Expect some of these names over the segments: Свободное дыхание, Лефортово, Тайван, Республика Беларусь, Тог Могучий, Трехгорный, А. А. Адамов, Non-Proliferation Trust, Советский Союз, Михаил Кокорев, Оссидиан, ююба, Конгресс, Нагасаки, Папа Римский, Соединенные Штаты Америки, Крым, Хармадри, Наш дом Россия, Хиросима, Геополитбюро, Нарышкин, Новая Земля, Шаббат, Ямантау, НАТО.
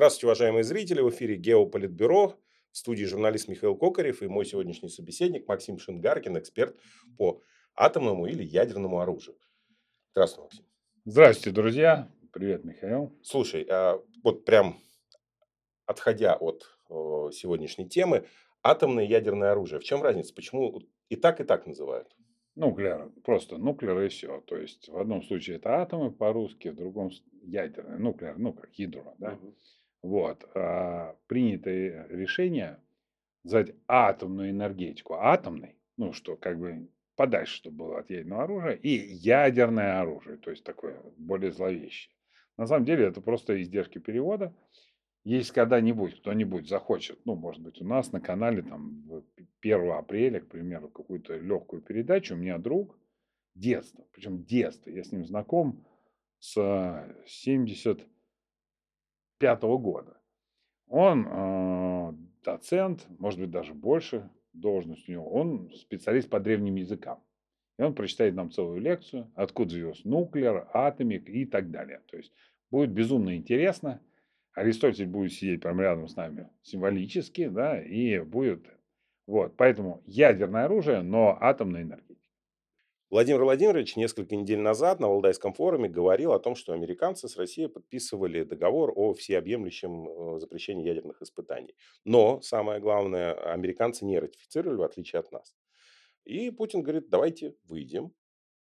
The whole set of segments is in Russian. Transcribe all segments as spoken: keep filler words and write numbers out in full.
Здравствуйте, уважаемые зрители. В эфире Геополитбюро. В студии журналист Михаил Кокорев и мой сегодняшний собеседник Максим Шингаркин, эксперт по атомному или ядерному оружию. Здравствуй, Максим. Здравствуйте, друзья. Привет, Михаил. Слушай, вот прям отходя от сегодняшней темы, атомное и ядерное оружие. В чем разница? Почему и так, и так называют? Нуклеар. Просто нуклеар и все. То есть, в одном случае это атомы по-русски, в другом ядерное. Нуклеар, ну как ядро, да? Угу. Вот. А, принятое решение назвать атомную энергетику атомной, ну что как бы подальше, чтобы было от ядерного оружия, и ядерное оружие, то есть такое более зловещее. На самом деле это просто издержки перевода. Если когда-нибудь кто-нибудь захочет, ну, может быть, у нас на канале там первого апреля, к примеру, какую-то легкую передачу, у меня друг детства, причем детства, я с ним знаком с семьдесят пятого года. Он э, доцент, может быть, даже больше должность у него. Он специалист по древним языкам. И он прочитает нам целую лекцию, откуда взялся нуклеар, атомик и так далее. То есть будет безумно интересно. Аристотель будет сидеть прямо рядом с нами символически, да, и будет. Вот, поэтому ядерное оружие, но атомная энергетика. Владимир Владимирович несколько недель назад на Валдайском форуме говорил о том, что американцы с Россией подписывали договор о всеобъемлющем запрещении ядерных испытаний. Но, самое главное, американцы не ратифицировали, в отличие от нас. И Путин говорит, давайте выйдем.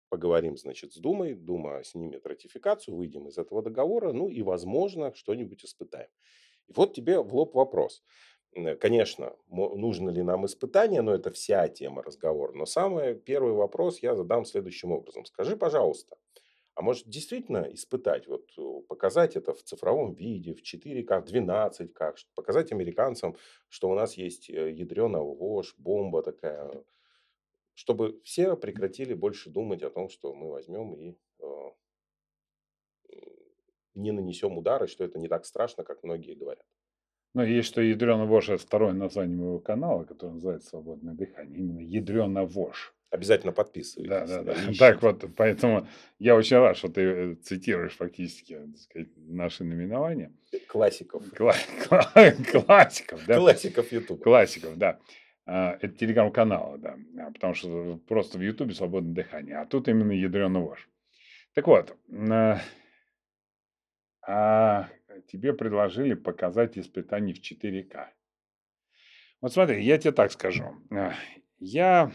Поговорим, значит, с Думой. Дума снимет ратификацию, выйдем из этого договора, ну и, возможно, что-нибудь испытаем. И вот тебе в лоб вопрос. Конечно, нужно ли нам испытание, но это вся тема разговора. Но самый первый вопрос я задам следующим образом. Скажи, пожалуйста, а может действительно испытать, вот показать это в цифровом виде, в четыре ка, в двенадцать ка, показать американцам, что у нас есть ядрёная ВОЖ, бомба такая, чтобы все прекратили больше думать о том, что мы возьмем и э, не нанесем удары, что это не так страшно, как многие говорят. Ну, есть что ядрёный ВОЖ, это второе название моего канала, который называется «Свободное дыхание». Именно ядрёный ВОЖ. Обязательно подписывайтесь. Да, да, да. Так вот, поэтому я очень рад, что ты цитируешь фактически, так сказать, наши наименования. Классиков. Кла- кла- классиков, да. Классиков Ютуба. Классиков, да. Это телеграм-каналы, да, потому что просто в Ютубе свободное дыхание, а тут именно ядрёный ВОЖ. Так вот, а, а, тебе предложили показать испытания в четыре ка. Вот смотри, я тебе так скажу. Я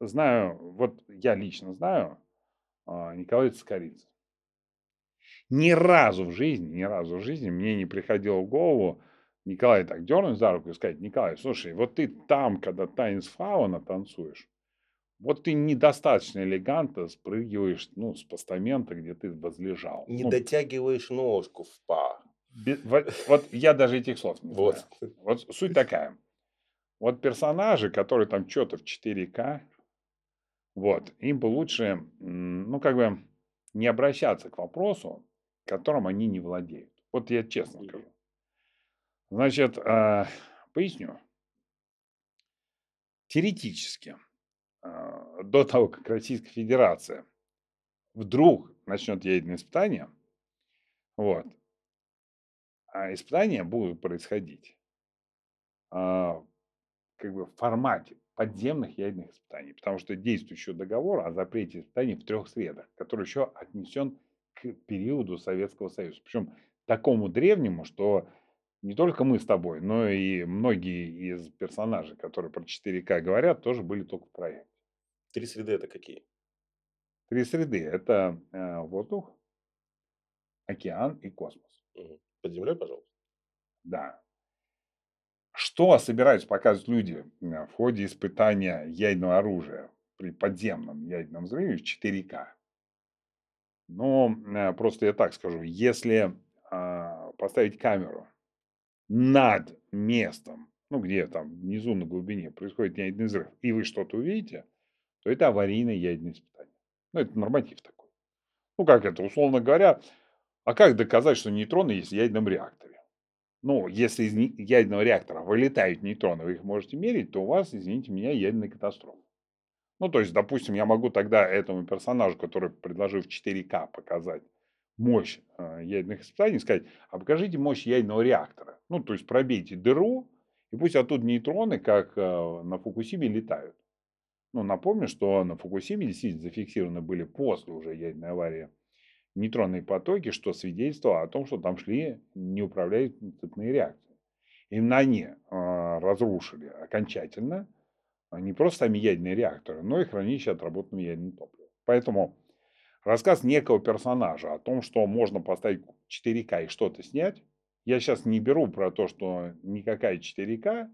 знаю, вот я лично знаю Николая Цикоринца. Ни разу в жизни, ни разу в жизни мне не приходило в голову Николай так дернуть за руку и сказать, Николай, слушай, вот ты там, когда танец фауна танцуешь, вот ты недостаточно элегантно спрыгиваешь, ну, с постамента, где ты возлежал. Не ну, дотягиваешь ножку в па. Без, вот, вот я даже этих слов не знаю. Вот. Вот суть такая. Вот персонажи, которые там что-то в четыре ка, вот, им бы лучше, ну, как бы не обращаться к вопросу, которым они не владеют. Вот я честно скажу. Значит, поясню. Теоретически, до того, как Российская Федерация вдруг начнет ядерные испытания, вот, испытания будут происходить как бы в формате подземных ядерных испытаний, потому что действующий договор о запрете испытаний в трех средах, который еще отнесен к периоду Советского Союза, причем такому древнему, что не только мы с тобой, но и многие из персонажей, которые про четыре ка говорят, тоже были только в проекте. Три среды это какие? Три среды это э, воздух, океан и космос. Угу. Под землей, пожалуйста. Да. Что собираются показывать люди в ходе испытания ядерного оружия при подземном ядерном взрыве в четыре ка? Ну, э, просто я так скажу. Если э, поставить камеру над местом, ну, где там внизу на глубине происходит ядерный взрыв, и вы что-то увидите, то это аварийное ядерное испытание. Ну, это норматив такой. Ну, как это, условно говоря, а как доказать, что нейтроны есть в ядерном реакторе? Ну, если из ядерного реактора вылетают нейтроны, вы их можете мерить, то у вас, извините меня, ядерная катастрофа. Ну, то есть, допустим, я могу тогда этому персонажу, который предложил в четыре ка показать мощь ядерных испытаний, сказать, а покажите мощь ядерного реактора. Ну, то есть пробейте дыру, и пусть оттуда нейтроны, как на Фукусиме, летают. Ну, напомню, что на Фукусиме действительно зафиксированы были после уже ядерной аварии нейтронные потоки, что свидетельствовало о том, что там шли неуправляемые цепные реакции. Именно они разрушили окончательно не просто сами ядерные реакторы, но и хранилище отработанного ядерного топлива. Поэтому рассказ некого персонажа о том, что можно поставить четыре ка и что-то снять, я сейчас не беру про то, что никакая четыре ка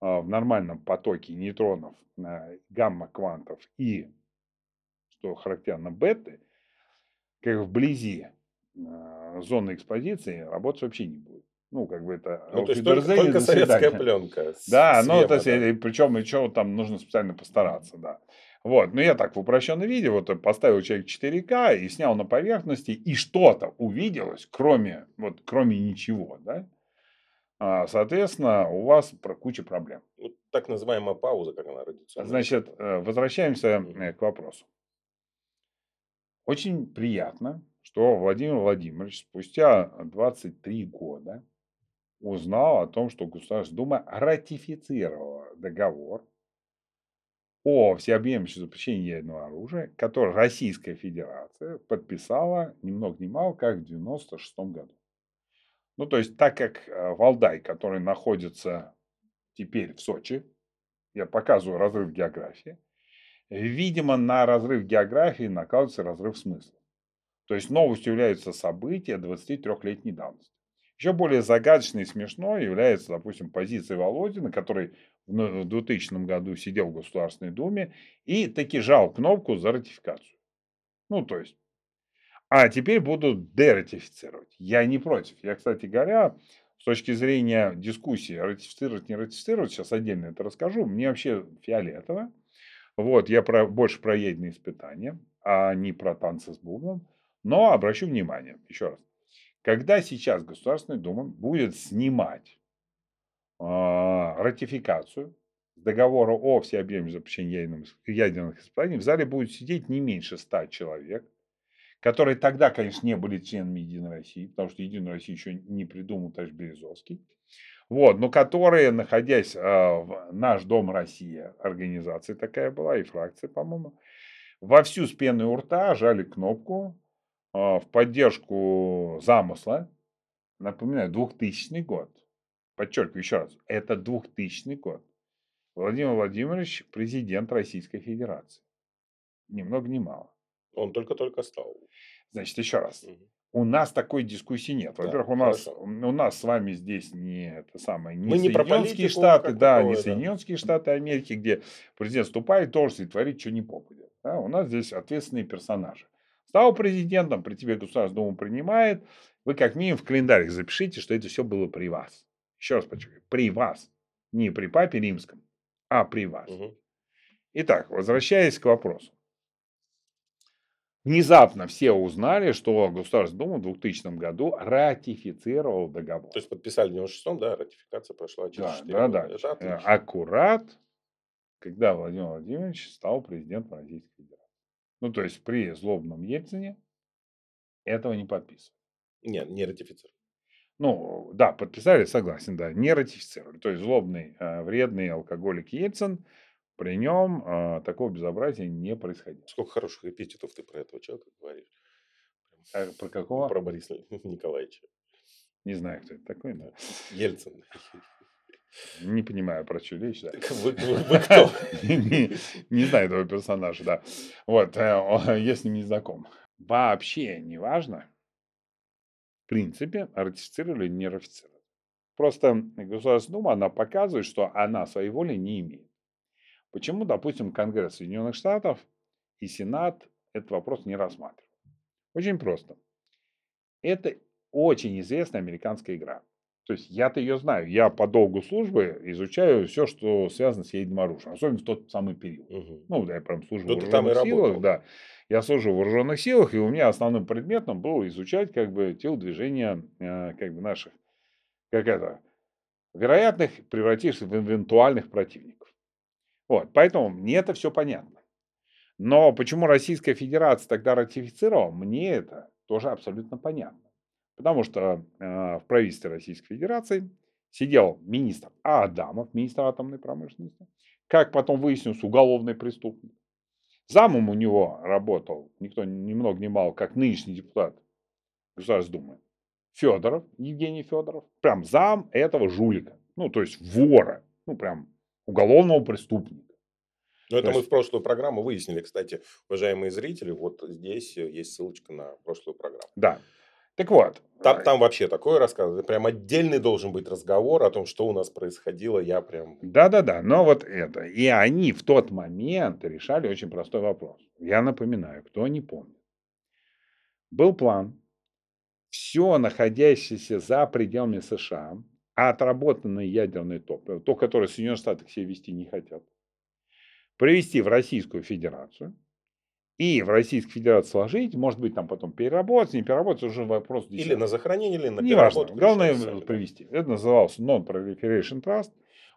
в нормальном потоке нейтронов, гамма-квантов и, что характерно, беты, как вблизи зоны экспозиции работать вообще не будет. Ну, как бы это... Ну, то есть только, только советская пленка. Да, схема, ну, то есть, да. Причем еще там нужно специально постараться, да. Вот, но я так в упрощенном виде, вот поставил человек четыре ка и снял на поверхности, и что-то увиделось, кроме, вот, кроме ничего, да. Соответственно, у вас куча проблем. Вот так называемая пауза, как она родится. Значит, возвращаемся к вопросу. Очень приятно, что Владимир Владимирович спустя двадцать три года узнал о том, что Государственная Дума ратифицировала договор о всеобъемлющем запрещении ядерного оружия, который Российская Федерация подписала ни много ни мало, как в девяносто шестом году. Ну, то есть, так как Валдай, который находится теперь в Сочи, я показываю разрыв географии, видимо, на разрыв географии накладывается разрыв смысла. То есть, новостью являются события двадцати трёх летней давности. Еще более загадочной и смешной является, допустим, позиция Володина, который в двухтысячном году сидел в Государственной Думе и таки жал кнопку за ратификацию. Ну, то есть, а теперь будут дератифицировать. Я не против. Я, кстати говоря, с точки зрения дискуссии, ратифицировать, не ратифицировать, сейчас отдельно это расскажу, мне вообще фиолетово. Вот, я про, больше про ядерные испытания, а не про танцы с бубном. Но обращу внимание, еще раз. Когда сейчас Государственная Дума будет снимать э, ратификацию договора о всеобъемлющем запрещении ядерных, ядерных испытаний, в зале будет сидеть не меньше ста человек, которые тогда, конечно, не были членами Единой России, потому что Единую Россию еще не придумал товарищ Березовский. Вот, но которые, находясь э, в «Наш дом Россия», организация такая была, и фракция, по-моему, вовсю с пеной у рта жали кнопку э, в поддержку замысла. Напоминаю, двухтысячный год. Подчеркиваю еще раз, это двухтысячный год. Владимир Владимирович – президент Российской Федерации. Ни много ни мало. Он только-только стал. Значит, еще раз. Угу. У нас такой дискуссии нет. Во-первых, да, у, нас, у нас с вами здесь не, это самое, не Соединенские Штаты, да, не Соединенские Штаты Америки, где президент вступает, тоже и творит, что не попадет. Да? У нас здесь ответственные персонажи. Стал президентом, при тебе Государственная Дума принимает. Вы как минимум в календарях запишите, что это все было при вас. Еще раз подчеркиваю. При вас. Не при папе римском, а при вас. Угу. Итак, возвращаясь к вопросу. Внезапно все узнали, что Государственная Дума в двухтысячном году ратифицировала договор. То есть подписали в девяносто шестом, да, ратификация прошла через четыре года. Да, да. Это отлично. Аккурат, когда Владимир Владимирович стал президентом Российской Федерации. Ну, то есть, при злобном Ельцине этого не подписывали. Нет, не ратифицировали. Ну, да, подписали, согласен, да, не ратифицировали. То есть, злобный, вредный алкоголик Ельцин... При нем э, такого безобразия не происходило. Сколько хороших эпитетов ты про этого человека говоришь. А, про какого? Про Бориса Николаевича. Не знаю, кто это такой. Да. Ельцин. Не понимаю, про что речь. Да. Вы, вы, вы кто? не, не знаю этого персонажа, да. Вот, э, я с ним не знаком. Вообще не важно, в принципе, ратифицировали или не ратифицировали. Просто Государственная Дума, она показывает, что она своей воли не имеет. Почему, допустим, Конгресс Соединенных Штатов и Сенат этот вопрос не рассматривают? Очень просто. Это очень известная американская игра. То есть, я-то ее знаю. Я по долгу службы изучаю все, что связано с ядерным оружием. Особенно в тот самый период. Угу. Ну, да, я прям служу в вооруженных силах. Да. Я служу в вооруженных силах, и у меня основным предметом было изучать как бы телодвижение как бы, наших как это, вероятных, превратившихся в инвентуальных противников. Вот, поэтому мне это все понятно. Но почему Российская Федерация тогда ратифицировала, мне это тоже абсолютно понятно. Потому что э, в правительстве Российской Федерации сидел министр А. Адамов, министр атомной промышленности, как потом выяснилось, уголовный преступник. Замом у него работал никто ни много ни мало, как нынешний депутат Государственной Думы Федоров, Евгений Федоров, прям зам этого жулика, ну то есть вора, ну прям уголовного преступника. Ну это есть... мы в прошлую программу выяснили, кстати, уважаемые зрители, вот здесь есть ссылочка на прошлую программу. Да. Так вот. Там, там вообще такое рассказывают. Прям отдельный должен быть разговор о том, что у нас происходило. Я прям... Да-да-да. Но вот это. И они в тот момент решали очень простой вопрос. Я напоминаю, кто не помнит. Был план. Все находящееся за пределами США, а отработанное ядерное топливо, то, которое Соединенные Штаты к себе вести не хотят, привести в Российскую Федерацию. И в Российской Федерации сложить, может быть, там потом переработать, не переработать, уже вопрос... Десятый. Или на захоронение, или на переработку. Главное привести. Это называлось Non-Proliferation Trust.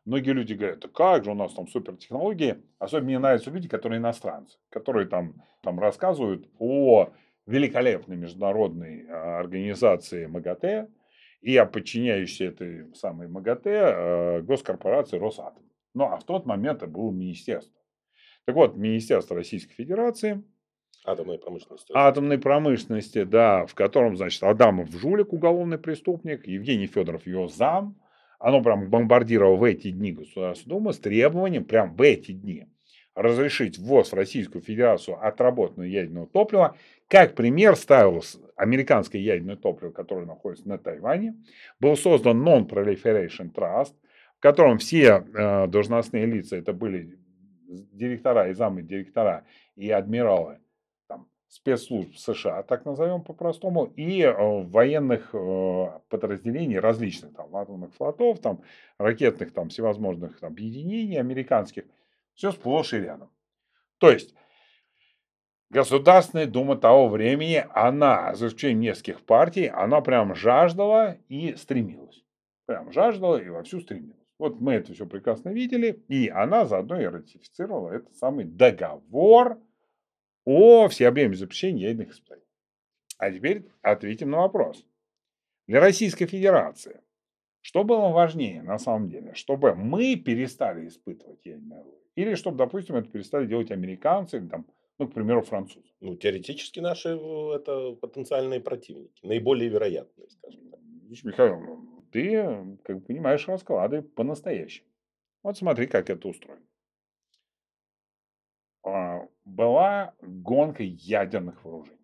Многие люди говорят, да как же у нас там супертехнологии. Особенно мне нравятся люди, которые иностранцы, которые там, там рассказывают о великолепной международной организации МАГАТЭ и о подчиняющейся этой самой МАГАТЭ госкорпорации Росатом. Ну, а в тот момент это было министерство. Так вот, Министерство Российской Федерации... Атомной промышленности. Атомной промышленности, да, в котором, значит, Адамов жулик, уголовный преступник, Евгений Федоров его зам. Оно прям бомбардировало в эти дни Государственную Думу с требованием прям в эти дни разрешить ввоз в Российскую Федерацию отработанного ядерного топлива. Как пример ставилось американское ядерное топливо, которое находится на Тайване. Был создан Non-Proliferation Trust, в котором все э, должностные лица это были... директора и замы директора и адмиралы там, спецслужб США, так назовем по-простому, и э, военных э, подразделений различных, там, атомных флотов, там, ракетных, там, всевозможных там, объединений американских, все сплошь и рядом. То есть, Государственная Дума того времени, она, за исключением нескольких партий, она прям жаждала и стремилась. Прям жаждала и вовсю стремилась. Вот мы это все прекрасно видели, и она заодно и ратифицировала этот самый договор о всеобъемлемом запрещении ядерных испытаний. А теперь ответим на вопрос. Для Российской Федерации что было важнее на самом деле? Чтобы мы перестали испытывать ядерное оружие? Или чтобы, допустим, это перестали делать американцы или там... Ну, к примеру, французы. Ну, теоретически наши это потенциальные противники. Наиболее вероятные, скажем так. Михаил, ты, как понимаешь, расклады по-настоящему. Вот смотри, как это устроено. Была гонка ядерных вооружений.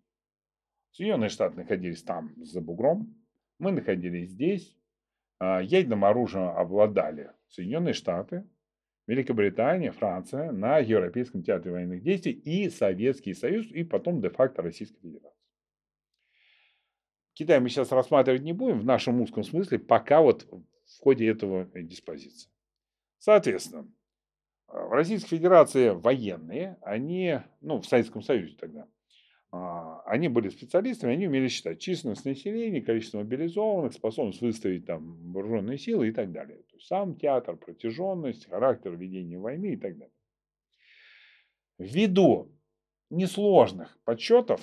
Соединенные Штаты находились там за бугром. Мы находились здесь. Ядерным оружием обладали Соединенные Штаты, Великобритания, Франция на Европейском театре военных действий и Советский Союз, и потом де-факто Российская Федерация. Китай мы сейчас рассматривать не будем в нашем узком смысле, пока вот в ходе этого диспозиции. Соответственно, в Российской Федерации военные, они, ну в Советском Союзе тогда, они были специалистами, они умели считать численность населения, количество мобилизованных, способность выставить там вооруженные силы и так далее. То есть сам театр, протяженность, характер ведения войны и так далее. Ввиду несложных подсчетов,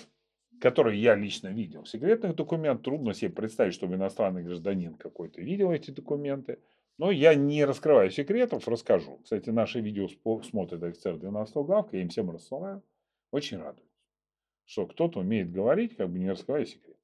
которые я лично видел, секретных документов, трудно себе представить, чтобы иностранный гражданин какой-то видел эти документы. Но я не раскрываю секретов, расскажу. Кстати, наше видео смотрит офицер двенадцатого главка, я им всем рассылаю. Очень радуюсь, что кто-то умеет говорить, как бы не раскрывая секрет.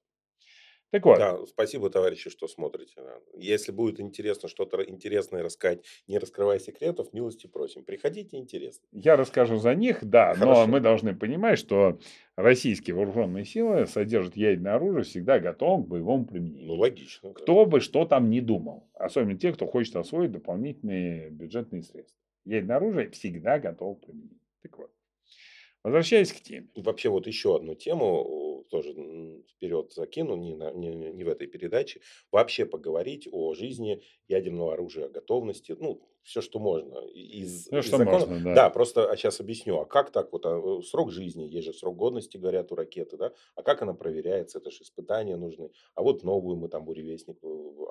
Так вот. Да, спасибо, товарищи, что смотрите. Если будет интересно что-то интересное рассказать, не раскрывая секретов, милости просим. Приходите, интересно. Я расскажу за них, да. Хорошо. Но мы должны понимать, что российские вооруженные силы содержат ядерное оружие, всегда готовы к боевому применению. Ну, логично. Да. Кто бы что там ни думал. Особенно те, кто хочет освоить дополнительные бюджетные средства. Ядерное оружие всегда готово к применению. Так вот. Возвращаясь к теме. И вообще вот еще одну тему тоже вперед закину, не, на, не, не в этой передаче. Вообще поговорить о жизни ядерного оружия, о готовности. Ну, все, что можно. Из, ну, из что закона. Можно, да. Да, просто а сейчас объясню. А как так? Вот а, срок жизни, есть же срок годности, говорят, у ракеты. Да? А как она проверяется? Это же испытания нужны. А вот новую мы там буревестник.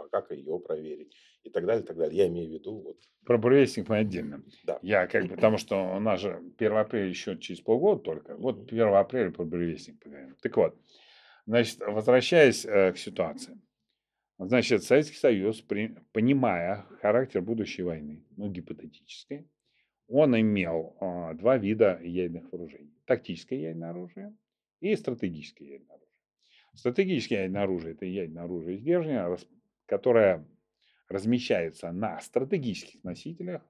А как ее проверить? И так далее, и так далее. Я имею в виду... Вот. Про буревестник мы отдельно. Да. Я как бы... Потому что у нас же первое апреля еще через полгода только. Вот первое апреля про буревестник поговорим. Так вот. Значит, возвращаясь к ситуации. Значит, Советский Союз, понимая характер будущей войны, ну, гипотетической, он имел два вида ядерных вооружений. Тактическое ядерное оружие и стратегическое ядерное оружие. Стратегическое ядерное оружие – это ядерное оружие сдерживания, которое размещается на стратегических носителях.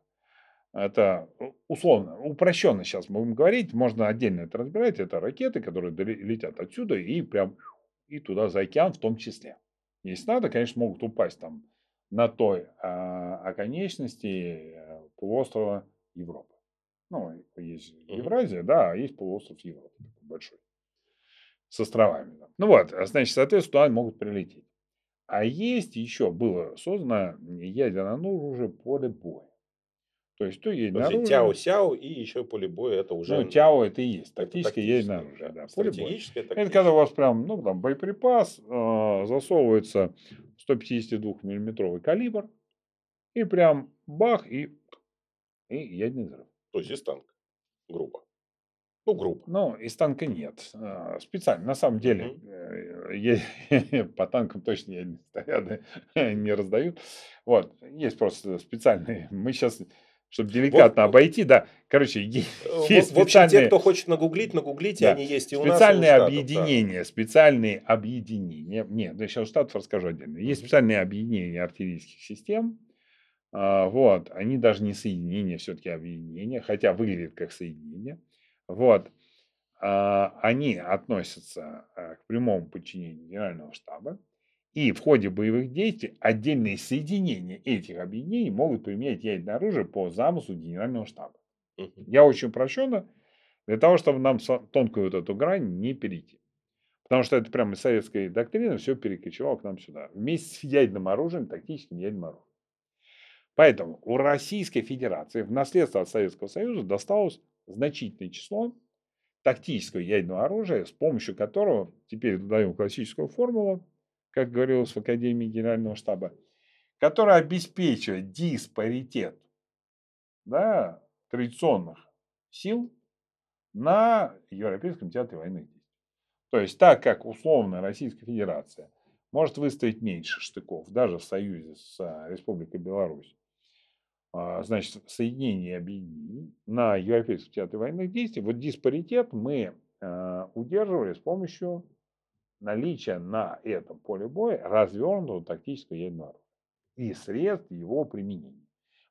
Это условно, упрощенно сейчас мы будем говорить, можно отдельно это разбирать. Это ракеты, которые летят отсюда и прям и туда за океан в том числе. Если надо, конечно, могут упасть там на той а, оконечности полуострова Европы. Ну, есть Евразия, да, а есть полуостров Европы большой. С островами. Ну вот, значит, соответственно, туда могут прилететь. А есть еще, было создано ядерное оружие поле боя. То есть, то ядерное оружие... Тяо-сяо и еще поле боя, это уже... Ну, тяо это и есть, тактическое ядерное оружие. Да, стратегическое, тактическое. Это когда у вас прям, ну, там, боеприпас, э, засовывается сто пятьдесят два миллиметровый калибр, и прям бах, и, и ядерный взрыв. То есть, из танка, грубо. Ну, грубо. Ну, из танка нет. Специально. На самом деле, mm-hmm. по танкам точно ядерные снаряды не раздают. Вот. Есть просто специальные. Мы сейчас, чтобы деликатно вот, обойти, да. Короче, есть вот, специальные... В общем, те, кто хочет нагуглить, нагуглите. Да. Они есть и у нас. Специальные объединения. Да. Специальные объединения. Нет, я сейчас штатов расскажу отдельно. Есть mm-hmm. специальные объединения артиллерийских систем. Вот. Они даже не соединения, все-таки объединения. Хотя выглядят как соединения. Вот, они относятся к прямому подчинению Генерального штаба, и в ходе боевых действий отдельные соединения этих объединений могут применять ядерное оружие по замыслу Генерального штаба. Uh-huh. Я очень упрощенно, для того, чтобы нам тонкую вот эту грань не перейти. Потому что это прямо из советской доктрины все перекочевало к нам сюда. Вместе с ядерным оружием, тактическим ядерным оружием. Поэтому у Российской Федерации в наследство от Советского Союза досталось значительное число тактического ядерного оружия, с помощью которого, теперь даем классическую формулу, как говорилось в Академии Генерального штаба, которая обеспечивает диспаритет, да, традиционных сил на Европейском театре военных действий. То есть, так как условно Российская Федерация может выставить меньше штыков, даже в союзе с Республикой Беларусь, значит, соединение и объединение на Европейском театре военных действий. Вот диспаритет мы э, удерживали с помощью наличия на этом поле боя развернутого тактического ядерного оружия и средств его применения.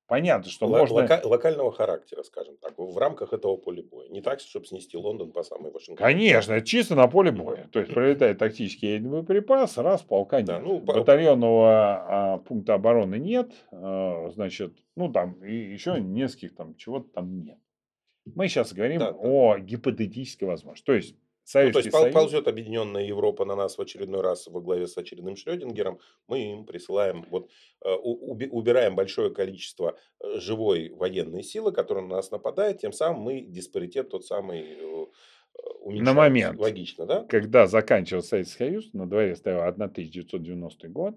Понятно, что Л- можно... Лока- локального характера, скажем так, в рамках этого поля боя. Не так, чтобы снести Лондон по самой Вашингтону. Конечно, это чисто на поле боя. То есть, прилетает тактический ядерный боеприпас, раз, полка нет. Да, ну, батальонного а, пункта обороны нет. А, значит, ну, там и еще нескольких там чего-то там нет. Мы сейчас говорим да, да. о гипотетической возможности. То есть, Советский ну, то есть, Союз... ползет объединенная Европа на нас в очередной раз во главе с очередным Шрёдингером. Мы им присылаем, вот, убираем большое количество живой военной силы, которая на нас нападает. Тем самым мы диспаритет тот самый уменьшаем. На момент, логично, да? Когда заканчивался Советский Союз, на дворе стоял тысяча девятьсот девяностый год,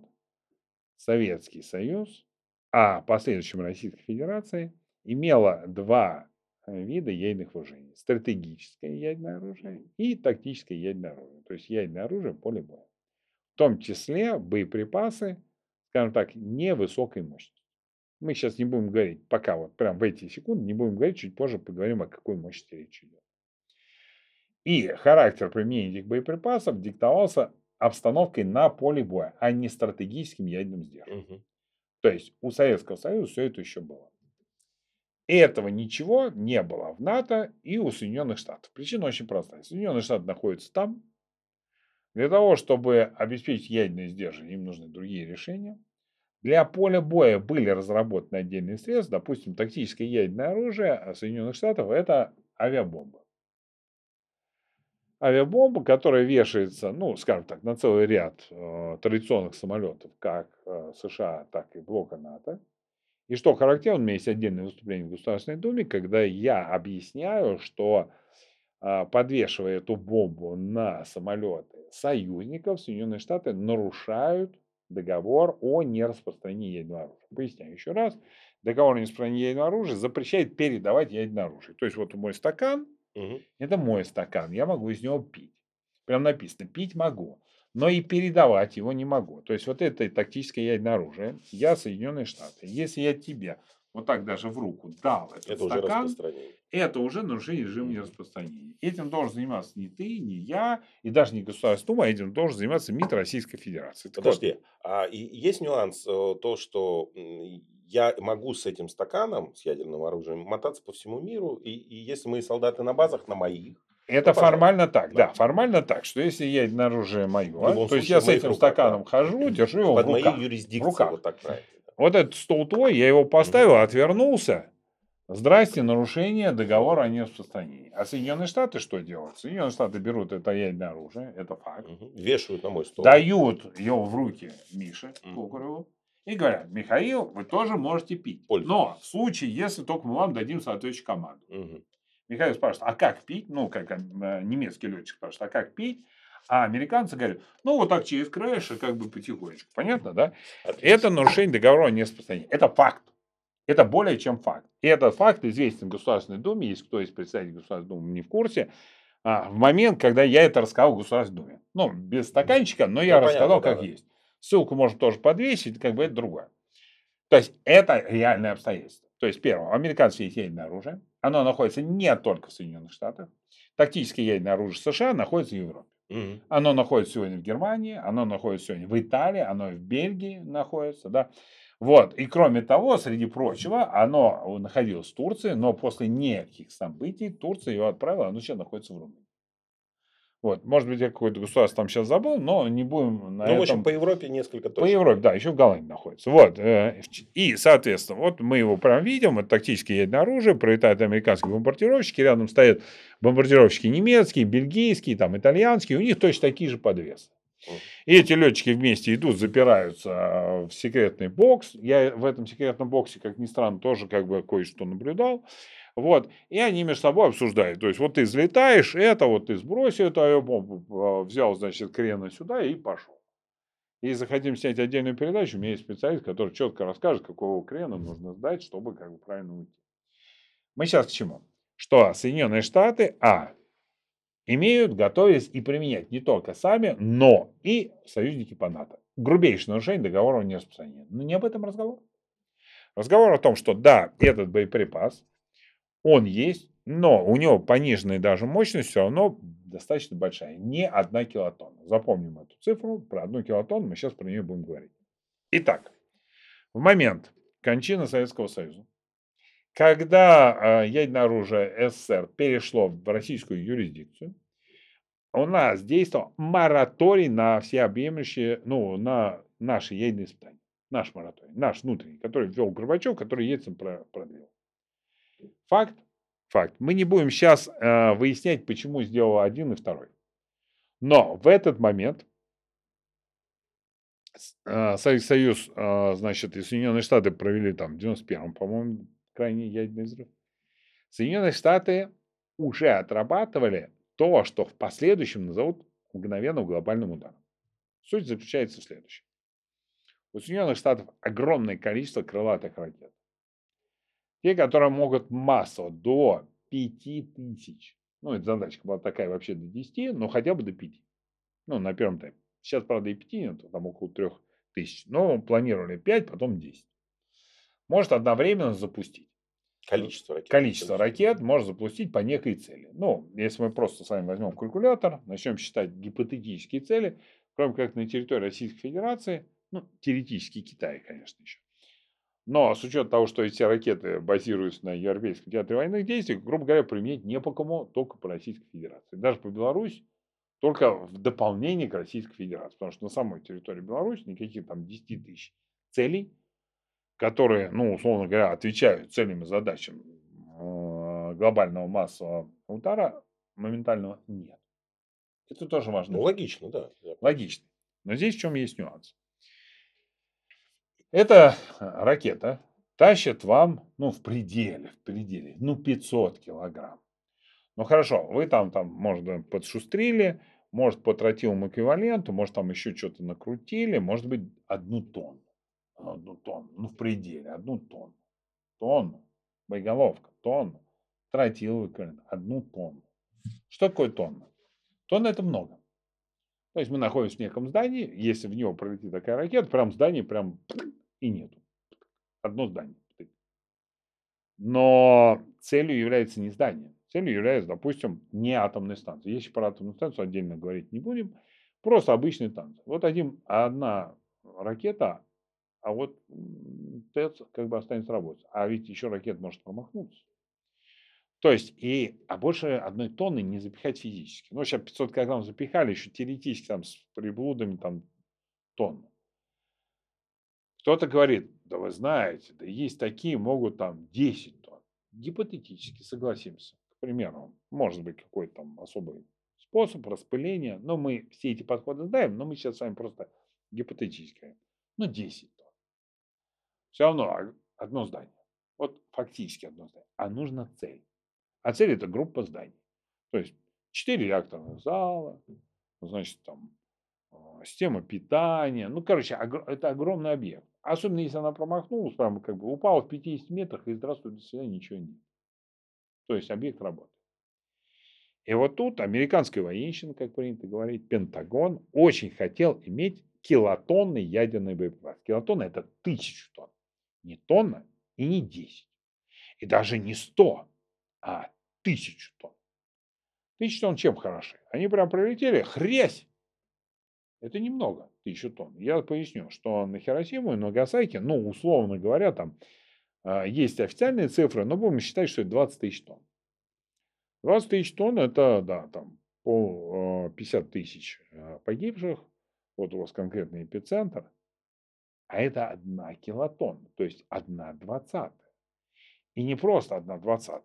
Советский Союз, а последующим Российской Федерации, имела два... вида ядерных вооружений. Стратегическое ядерное оружие и тактическое ядерное оружие. То есть, ядерное оружие в поле боя. В том числе боеприпасы, скажем так, невысокой мощности. Мы сейчас не будем говорить, пока вот прям в эти секунды, не будем говорить, чуть позже поговорим, о какой мощности речь идет. И характер применения этих боеприпасов диктовался обстановкой на поле боя, а не стратегическим ядерным сдерживанием. Угу. То есть, у Советского Союза все это еще было. Этого ничего не было в НАТО и у Соединенных Штатов. Причина очень простая. Соединенные Штаты находятся там. Для того, чтобы обеспечить ядерное сдерживание, им нужны другие решения. Для поля боя были разработаны отдельные средства. Допустим, тактическое ядерное оружие Соединенных Штатов – это авиабомба. Авиабомба, которая вешается, ну, скажем так, на целый ряд э, традиционных самолетов, как э, США, так и блока НАТО. И что характерно, у меня есть отдельное выступление в Государственной Думе, когда я объясняю, что подвешивая эту бомбу на самолеты союзников, Соединенные Штаты нарушают договор о нераспространении ядерного оружия. Поясняю еще раз. Договор о нераспространении ядерного оружия запрещает передавать ядерное оружие. То есть, вот мой стакан, угу. это мой стакан, я могу из него пить. Прям написано, пить могу, но и передавать его не могу. То есть вот это тактическое ядерное оружие. Я Соединенные Штаты. Если я тебе вот так даже в руку дал этот это стакан, уже это уже нарушение режима нераспространения. Этим должен заниматься не ты, не я, и даже не Государственная Дума, а этим должен заниматься МИД Российской Федерации. Так подожди, вот. А есть нюанс то, что я могу с этим стаканом, с ядерным оружием, мотаться по всему миру, и, и если мои солдаты на базах, на моих. Это формально так, да. да, формально так, что если я на оружие мое, а, то есть я с этим руках, стаканом да. хожу, держу его под в руках. Под моей юрисдикцией руках. Вот так правильно. Вот этот стол твой, я его поставил, отвернулся. Здрасте, нарушение договора о нераспространении. А Соединенные Штаты что делают? Соединенные Штаты берут это ядерное оружие, это факт. Угу. Вешают на мой стол. Дают его в руки Мише угу. Кокореву. И говорят, Михаил, вы тоже можете пить. Пользуйтесь. Но в случае, если только мы вам дадим соответствующую команду. Угу. Михаил спрашивает, а как пить? Ну, как немецкий летчик спрашивает, а как пить? А американцы говорят, ну, вот так через краешек, как бы потихонечку. Понятно, да? Отлично. Это нарушение договора о нераспространении. Это факт. Это более чем факт. И этот факт известен в Государственной Думе. Если кто из представителей Государственной Думы не в курсе, а, в момент, когда я это рассказал в Государственной Думе. Ну, без стаканчика, но я ну, рассказал, понятно, как да, есть. Да. Ссылку можно тоже подвесить, как бы это другое. То есть, это реальное обстоятельство. То есть, первое, у американцев есть ядерное оружие. Оно находится не только в Соединенных Штатах. Тактическое ядерное оружие США находится в Европе. Угу. Оно находится сегодня в Германии, оно находится сегодня в Италии, оно в Бельгии находится, да. Вот. И кроме того, среди прочего, оно находилось в Турции, но после неких событий Турция его отправила, оно сейчас находится в Румынии. Вот. Может быть, я какое-то государство там сейчас забыл, но не будем на ну, этом... Ну, в общем, по Европе несколько точек. По Европе, да, еще в Голландии находится. Вот. И, соответственно, вот мы его прям видим, это тактическое ядерное оружие, пролетают американские бомбардировщики, рядом стоят бомбардировщики немецкие, бельгийские, там, итальянские, у них точно такие же подвесы. И эти летчики вместе идут, запираются в секретный бокс. Я в этом секретном боксе, как ни странно, тоже как бы кое-что наблюдал. Вот. И они между собой обсуждают. То есть, вот ты взлетаешь, это вот ты сбросил эту авиабомбу, взял, значит, крена сюда и пошел. И захотим снять отдельную передачу. У меня есть специалист, который четко расскажет, какого крена нужно сдать, чтобы как бы правильно уйти. Мы сейчас к чему? Что Соединенные Штаты, а... имеют, готовясь и применять не только сами, но и союзники по НАТО. Грубейшее нарушение договора о нераспространении. Но не об этом разговор. Разговор о том, что да, этот боеприпас, он есть, но у него пониженная даже мощность все равно достаточно большая. Не одна килотонна. Запомним эту цифру. Про одну килотонну мы сейчас про нее будем говорить. Итак, в момент кончины Советского Союза, когда э, ядерное оружие СССР перешло в российскую юрисдикцию, у нас действовал мораторий на всеобъемлющие, ну, на наши ядерные испытания. Наш мораторий, наш внутренний, который ввел Горбачев, который Ельцин продлил. Факт, факт. Мы не будем сейчас э, выяснять, почему сделал один и второй. Но в этот момент э, Советский Союз, э, значит, и Соединенные Штаты провели там в девяносто первом, по-моему, крайне ядерный взрыв. Соединенные Штаты уже отрабатывали то, что в последующем назовут мгновенным глобальным ударом. Суть заключается в следующем. У Соединенных Штатов огромное количество крылатых ракет. Те, которые могут массово до пяти тысяч. Ну, эта задачка была такая вообще до десяти, но хотя бы до пяти. Ну, на первом тайме. Сейчас, правда, и пяти нет, там около трёх тысяч. Но планировали пять, потом десять. Может одновременно запустить. Количество ракет. Количество ракет может запустить по некой цели. Ну, если мы просто с вами возьмем калькулятор, начнем считать гипотетические цели, кроме как на территории Российской Федерации, ну, теоретически Китая, конечно, еще. Но с учетом того, что эти ракеты базируются на Европейском театре военных действий, грубо говоря, применять не по кому, только по Российской Федерации. Даже по Беларуси, только в дополнение к Российской Федерации. Потому что на самой территории Беларуси никаких там десяти тысяч целей, которые, ну, условно говоря, отвечают целям и задачам э, глобального массового удара, моментального нет. Это тоже важно. Ну, логично, да. Логично. Но здесь в чем есть нюанс. Эта ракета тащит вам, ну, в пределе, в пределе, ну, пятьсот килограмм. Ну, хорошо, вы там, там, может, подшустрили, может, по тротиловому эквиваленту, может, там еще что-то накрутили, может быть, одну тонну. Одну тонну, ну в пределе, одну тонну, тонну, боеголовка, тонну, тротиловый эквивалент, одну тонну. Что такое тонна? Тонна это много. То есть мы находимся в неком здании, если в него пролетит такая ракета, прям здание прям и нету. Одно здание. Но целью является не здание. Целью является, допустим, не атомная станция. Если про атомную станцию отдельно говорить не будем. Просто обычная станция. Вот один, одна ракета, а вот ТЭЦ как бы останется работать. А ведь еще ракет может промахнуться. То есть, и, а больше одной тонны не запихать физически. Ну, сейчас пятьсот килограмм запихали, еще теоретически там с приблудами там тонну. Кто-то говорит, да вы знаете, да есть такие, могут там десять тонн. Гипотетически согласимся. К примеру, может быть какой-то там особый способ распыления. Но мы все эти подходы знаем, но мы сейчас с вами просто гипотетически говорим. Ну, десять тонн. Все равно одно здание. Вот фактически одно здание. А нужна цель. А цель – это группа зданий. То есть, четыре реакторных зала, значит, там, система питания. Ну, короче, это огромный объект. Особенно, если она промахнулась, прям как бы упала в пятидесяти метрах, и здравствуйте, до свидания, ничего нет. То есть, объект работает. И вот тут американская военщина, как принято говорить, Пентагон, очень хотел иметь килотонный ядерный боеприпас. Килотонна – это тысячу тонн. Не тонна и не десять. И даже не сто. А, тысячу тонн. Тысячу тонн чем хороши? Они прям прилетели, хрясь! Это немного, тысячу тонн. Я поясню, что на Хиросиму и Нагасаки, ну, условно говоря, там э, есть официальные цифры, но будем считать, что это двадцать тысяч тонн. двадцать тысяч тонн это, да, там, пол, э, пятьдесят тысяч э, погибших. Вот у вас конкретный эпицентр. А это одна килотонна, то есть одна двадцатая. И не просто одна двадцатая.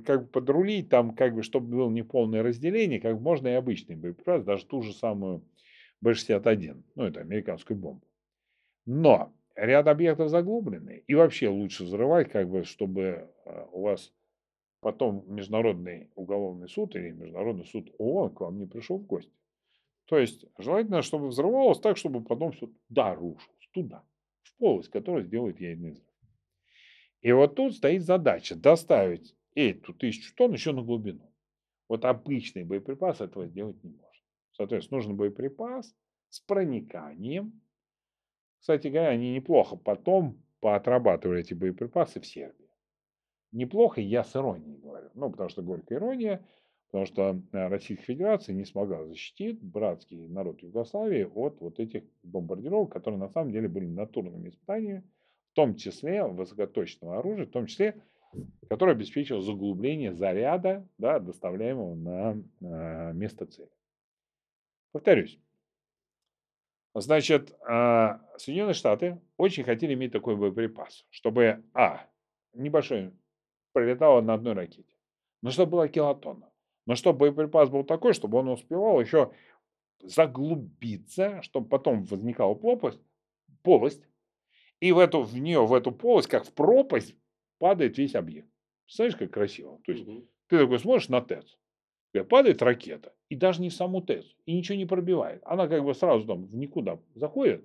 Как бы подрулить, там, как бы, чтобы было неполное разделение, как можно и обычный боеприпас, даже ту же самую бэ шестьдесят один, ну, это американскую бомбу. Но ряд объектов заглублены, и вообще лучше взрывать, как бы, чтобы у вас потом Международный уголовный суд или Международный суд ООН к вам не пришел в гости. То есть, желательно, чтобы взрывалось так, чтобы потом все туда рушилось, туда, в полость, которая сделает ядерный взрыв. И вот тут стоит задача доставить эту тысячу тонн еще на глубину. Вот обычный боеприпас этого сделать не может. Соответственно, нужен боеприпас с прониканием. Кстати говоря, они неплохо потом поотрабатывали эти боеприпасы в Сербии. Неплохо, я с иронией говорю. Ну, потому что горькая ирония, потому что Российская Федерация не смогла защитить братский народ Югославии от вот этих бомбардировок, которые на самом деле были натурными испытаниями. В том числе высокоточного оружия, в том числе, которое обеспечило заглубление заряда, да, доставляемого на, на место цели. Повторюсь. Значит, Соединенные Штаты очень хотели иметь такой боеприпас, чтобы, а, небольшой прилетало на одной ракете, но чтобы была килотонна, но чтобы боеприпас был такой, чтобы он успевал еще заглубиться, чтобы потом возникала плоскость, полость, и в, эту, в нее, в эту полость, как в пропасть, падает весь объект. Представляешь, как красиво? То есть, угу. Ты такой смотришь на ТЭЦ. Падает ракета. И даже не в саму ТЭЦ. И ничего не пробивает. Она как бы сразу там в никуда заходит.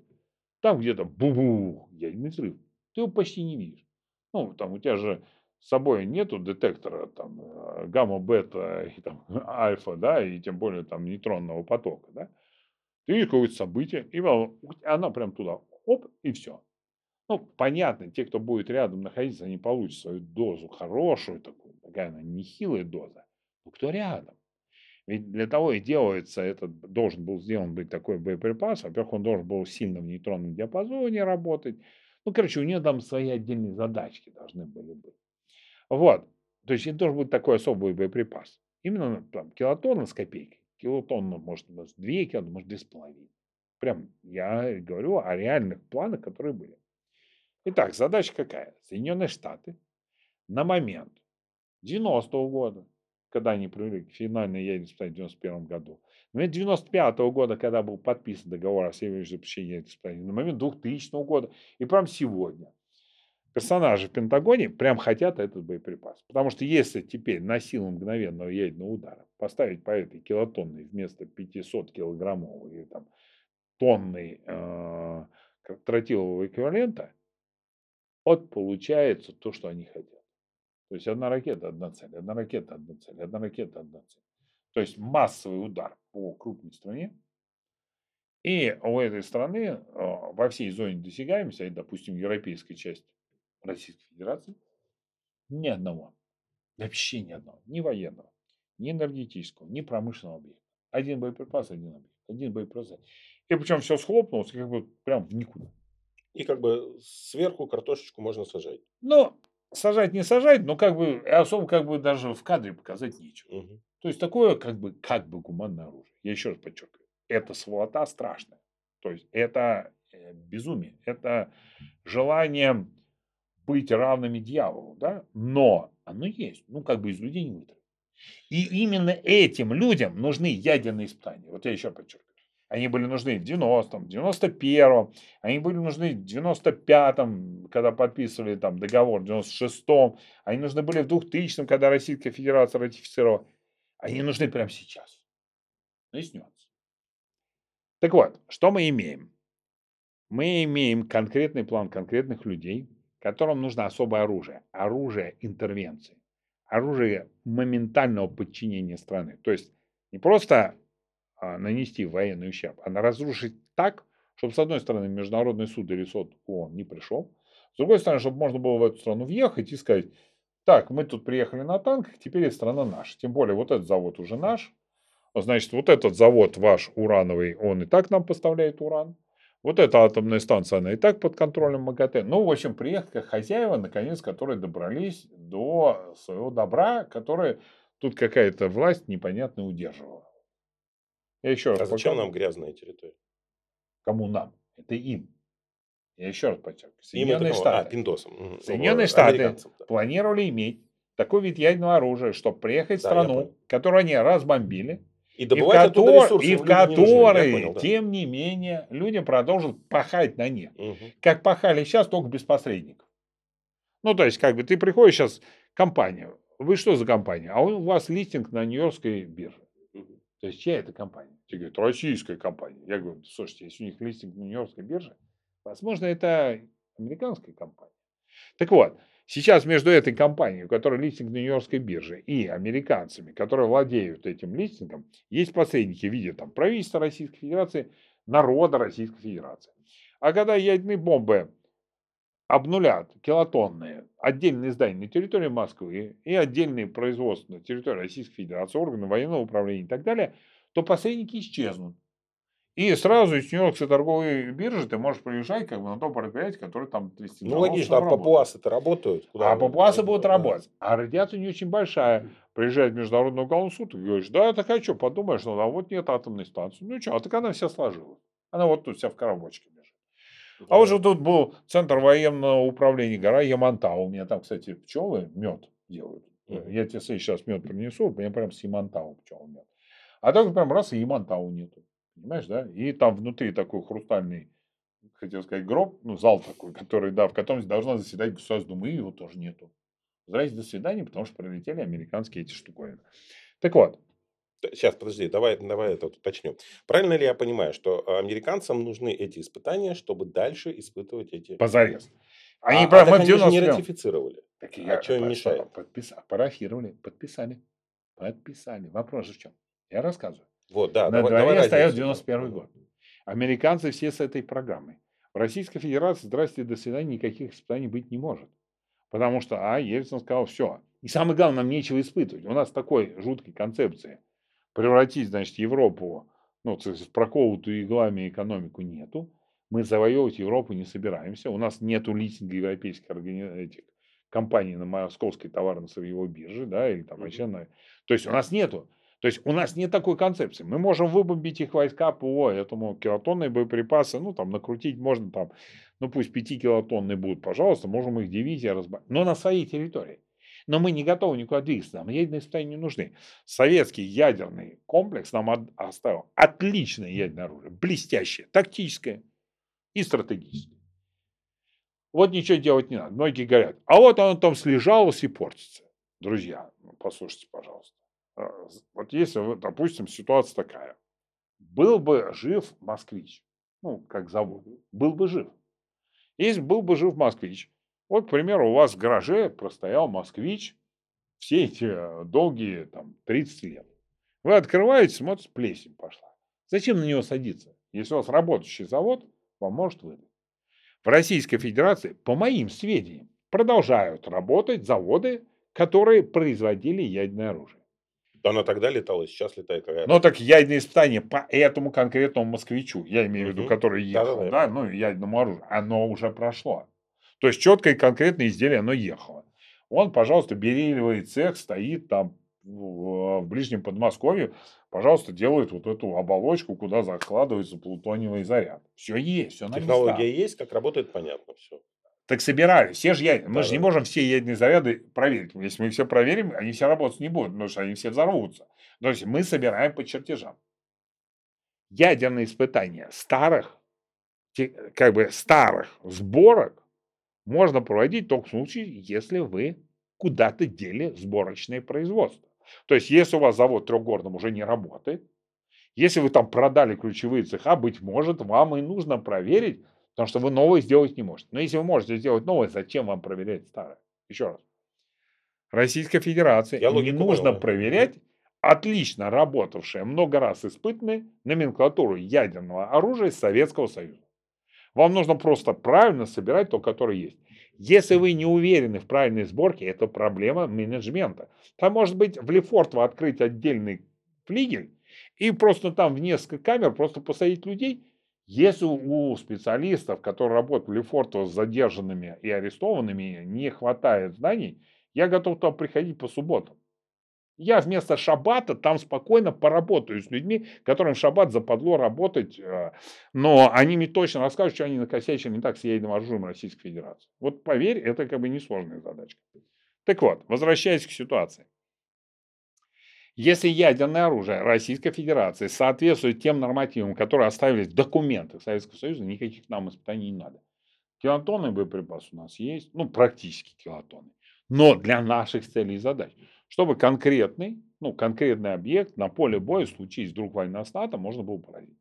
Там где-то бу-бух, ядерный взрыв. Ты его почти не видишь. Ну, там у тебя же с собой нету детектора там гамма, бета, и, там, альфа, да, и тем более там нейтронного потока, да. Ты видишь какое-то событие, и она прям туда, оп, и все. Ну, понятно, те, кто будет рядом находиться, они получат свою дозу хорошую, такую, такая она нехилая доза. Но кто рядом? Ведь для того и делается, этот должен был сделан быть такой боеприпас. Во-первых, он должен был сильно в нейтронном диапазоне работать. Ну, короче, у него там свои отдельные задачки должны были быть. Вот. То есть, это должен быть такой особый боеприпас. Именно там килотонна с копейкой. Килотонна, может, у нас две килотонны, может, две с половиной. Прям я говорю о реальных планах, которые были. Итак, задача какая? Соединенные Штаты на момент девяностого года, когда они провели финальный ядерный испытание в девяносто первом году, на момент девяносто пятого года, когда был подписан договор о всеобъемлющем запрещении ядерных испытаний, на момент двухтысячного года и прям сегодня персонажи в Пентагоне прям хотят этот боеприпас. Потому что если теперь на силу мгновенного ядерного удара поставить по этой килотонной вместо пятисоткилограммовой или там тонной э, тротилового эквивалента, вот получается то, что они хотят. То есть, одна ракета, одна цель, одна ракета, одна цель, одна ракета, одна цель. То есть, массовый удар по крупной стране И у этой страны во всей зоне досягаемости, допустим, европейской части Российской Федерации, ни одного, вообще ни одного, ни военного, ни энергетического, ни промышленного объекта. Один боеприпас, один объект, один боеприпас. И причем все схлопнулось как бы прям в никуда. И как бы сверху картошечку можно сажать. Ну, сажать не сажать, но как бы особо как бы даже в кадре показать нечего. Угу. То есть такое как бы, как бы гуманное оружие. Я еще раз подчеркиваю. Это сволота страшная. То есть это безумие. Это желание быть равными дьяволу. Да? Но оно есть. Ну, как бы из людей не вытравить. И именно этим людям нужны ядерные испытания. Вот я еще подчеркиваю. Они были нужны в девяностом, девяносто первом, они были нужны в девяносто пятом, когда подписывали там договор, в девяносто шестом, они нужны были в двухтысячном, когда Российская Федерация ратифицировала. Они нужны прямо сейчас. Но есть нюанс. Так вот, что мы имеем? Мы имеем конкретный план конкретных людей, которым нужно особое оружие. Оружие интервенции. Оружие моментального подчинения страны. То есть не просто нанести военный ущерб, а разрушить так, чтобы, с одной стороны, Международный суд или суд ООН не пришел, с другой стороны, чтобы можно было в эту страну въехать и сказать: так, мы тут приехали на танках, теперь эта страна наша. Тем более, вот этот завод уже наш, значит, вот этот завод ваш урановый, он и так нам поставляет уран, вот эта атомная станция, она и так под контролем МАГАТЭ. Ну, в общем, приехали как хозяева, наконец, которые добрались до своего добра, которое тут какая-то власть непонятно удерживала. Я еще а раз зачем покажу. Нам грязная территория? Кому нам? Это им. Я еще раз подчеркиваю. Соединенные Штаты, а, пиндосам. Соединенные Штаты планировали иметь такой вид ядерного оружия, чтобы приехать в да, страну, которую они разбомбили, и, и в, котор... и в которой, понял, да. тем не менее, люди продолжат пахать на них. Угу. Как пахали сейчас, только без посредников. Ну, то есть, как бы ты приходишь сейчас в компанию. Вы что за компания? А у вас листинг на Нью-Йоркской бирже. То есть, чья это компания? Тебе говорят, российская компания. Я говорю, слушайте, если у них листинг на Нью-Йоркской бирже, возможно, это американская компания. Так вот, сейчас между этой компанией, у которой листинг на Нью-Йоркской бирже, и американцами, которые владеют этим листингом, есть посредники в виде там, правительства Российской Федерации, народа Российской Федерации. А когда ядерные бомбы обнулят килотонные отдельные здания на территории Москвы и отдельные производства на территории Российской Федерации, органы военного управления и так далее, то посредники исчезнут. И сразу из Нью-Йоркской торговой биржи ты можешь приезжать как бы на то предприятие, которое там трясти. Ну, логично, а папуасы-то работают. А папуасы будут работать. А радиация не очень большая. Приезжает в Международный уголовный суд и говоришь, да, так а что, подумаешь, ну, а вот нет атомной станции. Ну, что, а так она вся сложилась. Она вот тут вся в коробочке. А уже тут был центр военного управления, гора Ямантау. У меня там, кстати, пчелы мед делают. Mm-hmm. Я тебе сейчас мед принесу, у меня прям с Ямантау пчелы мед. А так прям раз и Ямантау нету. Понимаешь, да? И там внутри такой хрустальный, хотел сказать, гроб, ну, зал такой, который, да, в котором должна заседать Государственная Дума, и его тоже нету. Здрасте, до свидания, потому что прилетели американские эти штуковины. Так вот. Сейчас, подожди, давай, давай это уточню. Правильно ли я понимаю, что американцам нужны эти испытания, чтобы дальше испытывать эти... Позарез. Они, а, прав... а, так они же не ратифицировали. Так а я, что им мешает? Подпис... Парафировали, подписали. Подписали. Вопрос же в чем? Я рассказываю. Вот, да, на давай, дворе стоял девяносто первый год. Американцы все с этой программой. В Российской Федерации, здрасте, до свидания, никаких испытаний быть не может. Потому что, а, Ельцин сказал, все. И самое главное, нам нечего испытывать. У нас такой жуткой концепции. Превратить, значит, Европу, ну, в проколотую иглами экономику нету. Мы завоевывать Европу не собираемся. У нас нету листинга европейских этих компаний на Московской товарно-сырьевой бирже, да, или там вообще на... То есть у нас нету. То есть у нас нет такой концепции. Мы можем выбомбить их войска по этому килотонные боеприпасы, ну, там, накрутить можно там, ну, пусть пятикилотонные будут, пожалуйста, можем их дивизии разбавить. Но на своей территории. Но мы не готовы никуда двигаться, нам ядерные испытания не нужны. Советский ядерный комплекс нам оставил отличное ядерное оружие, блестящее, тактическое и стратегическое. Вот ничего делать не надо. Многие говорят, а вот оно там слежалось и портится. Друзья, послушайте, пожалуйста. Вот если, допустим, ситуация такая. Был бы жив Москвич, ну, как завод, был бы жив. Если был бы жив Москвич, вот, к примеру, у вас в гараже простоял «Москвич» все эти долгие там, тридцать лет. Вы открываете, смотрите, плесень пошла. Зачем на него садиться? Если у вас работающий завод, вам может выдать. В Российской Федерации, по моим сведениям, продолжают работать заводы, которые производили ядерное оружие. Да она тогда летала, сейчас летает. Ну так ядерные испытания по этому конкретному москвичу, я имею в виду, угу. который ехал, да, да, да. да, ну ядерному оружию, оно уже прошло. То есть четко и конкретное изделие оно ехало. Он, пожалуйста, бериллиевый цех стоит там в ближнем Подмосковье, пожалуйста, делают вот эту оболочку, куда закладывается плутониевый заряд. Все есть, все на местах. Технология есть, как работает, понятно, все. Так собирали, все же ядерные. Да, мы да, же не да. можем все ядерные заряды проверить. Если мы все проверим, они все работать не будут, потому что они все взорвутся. То есть мы собираем по чертежам. Ядерные испытания старых, как бы старых сборок можно проводить только в случае, если вы куда-то дели сборочное производство. То есть, если у вас завод в Трехгорном уже не работает, если вы там продали ключевые цеха, быть может, вам и нужно проверить, потому что вы новое сделать не можете. Но если вы можете сделать новое, зачем вам проверять старое? Еще раз. Российской Федерации не нужно проверять отлично работавшее, много раз испытанное номенклатуру ядерного оружия Советского Союза. Вам нужно просто правильно собирать то, которое есть. Если вы не уверены в правильной сборке, это проблема менеджмента. Там может быть в Лефортово открыть отдельный флигель и просто там в несколько камер просто посадить людей. Если у специалистов, которые работают в Лефортово с задержанными и арестованными, не хватает знаний, я готов туда приходить по субботам. Я вместо шаббата там спокойно поработаю с людьми, которым шаббат западло работать, но они мне точно расскажут, что они накосячили не так с ядерным оружием Российской Федерации. Вот поверь, это как бы несложная задачка. Так вот, возвращаясь к ситуации. Если ядерное оружие Российской Федерации соответствует тем нормативам, которые оставились в документах Советского Союза, никаких нам испытаний не надо. Килотонны боеприпасы у нас есть, ну практически килотонны, но для наших целей и задач. Чтобы конкретный, ну, конкретный объект на поле боя, случись вдруг война с НАТО, можно было поразить.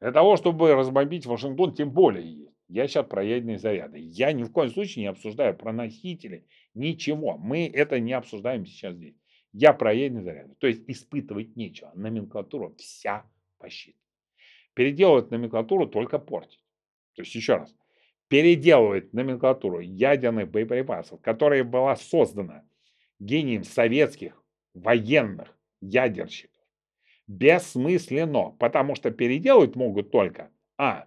Для того, чтобы разбомбить Вашингтон, тем более. Я сейчас про ядерные заряды. Я ни в коем случае не обсуждаю про носители, ничего. Мы это не обсуждаем сейчас здесь. Я про ядерные заряды. То есть испытывать нечего. Номенклатура вся посчитана. Переделывать номенклатуру только портить. То есть еще раз. Переделывать номенклатуру ядерных боеприпасов, которая была создана гением советских военных ядерщиков, бессмысленно, потому что переделать могут только а.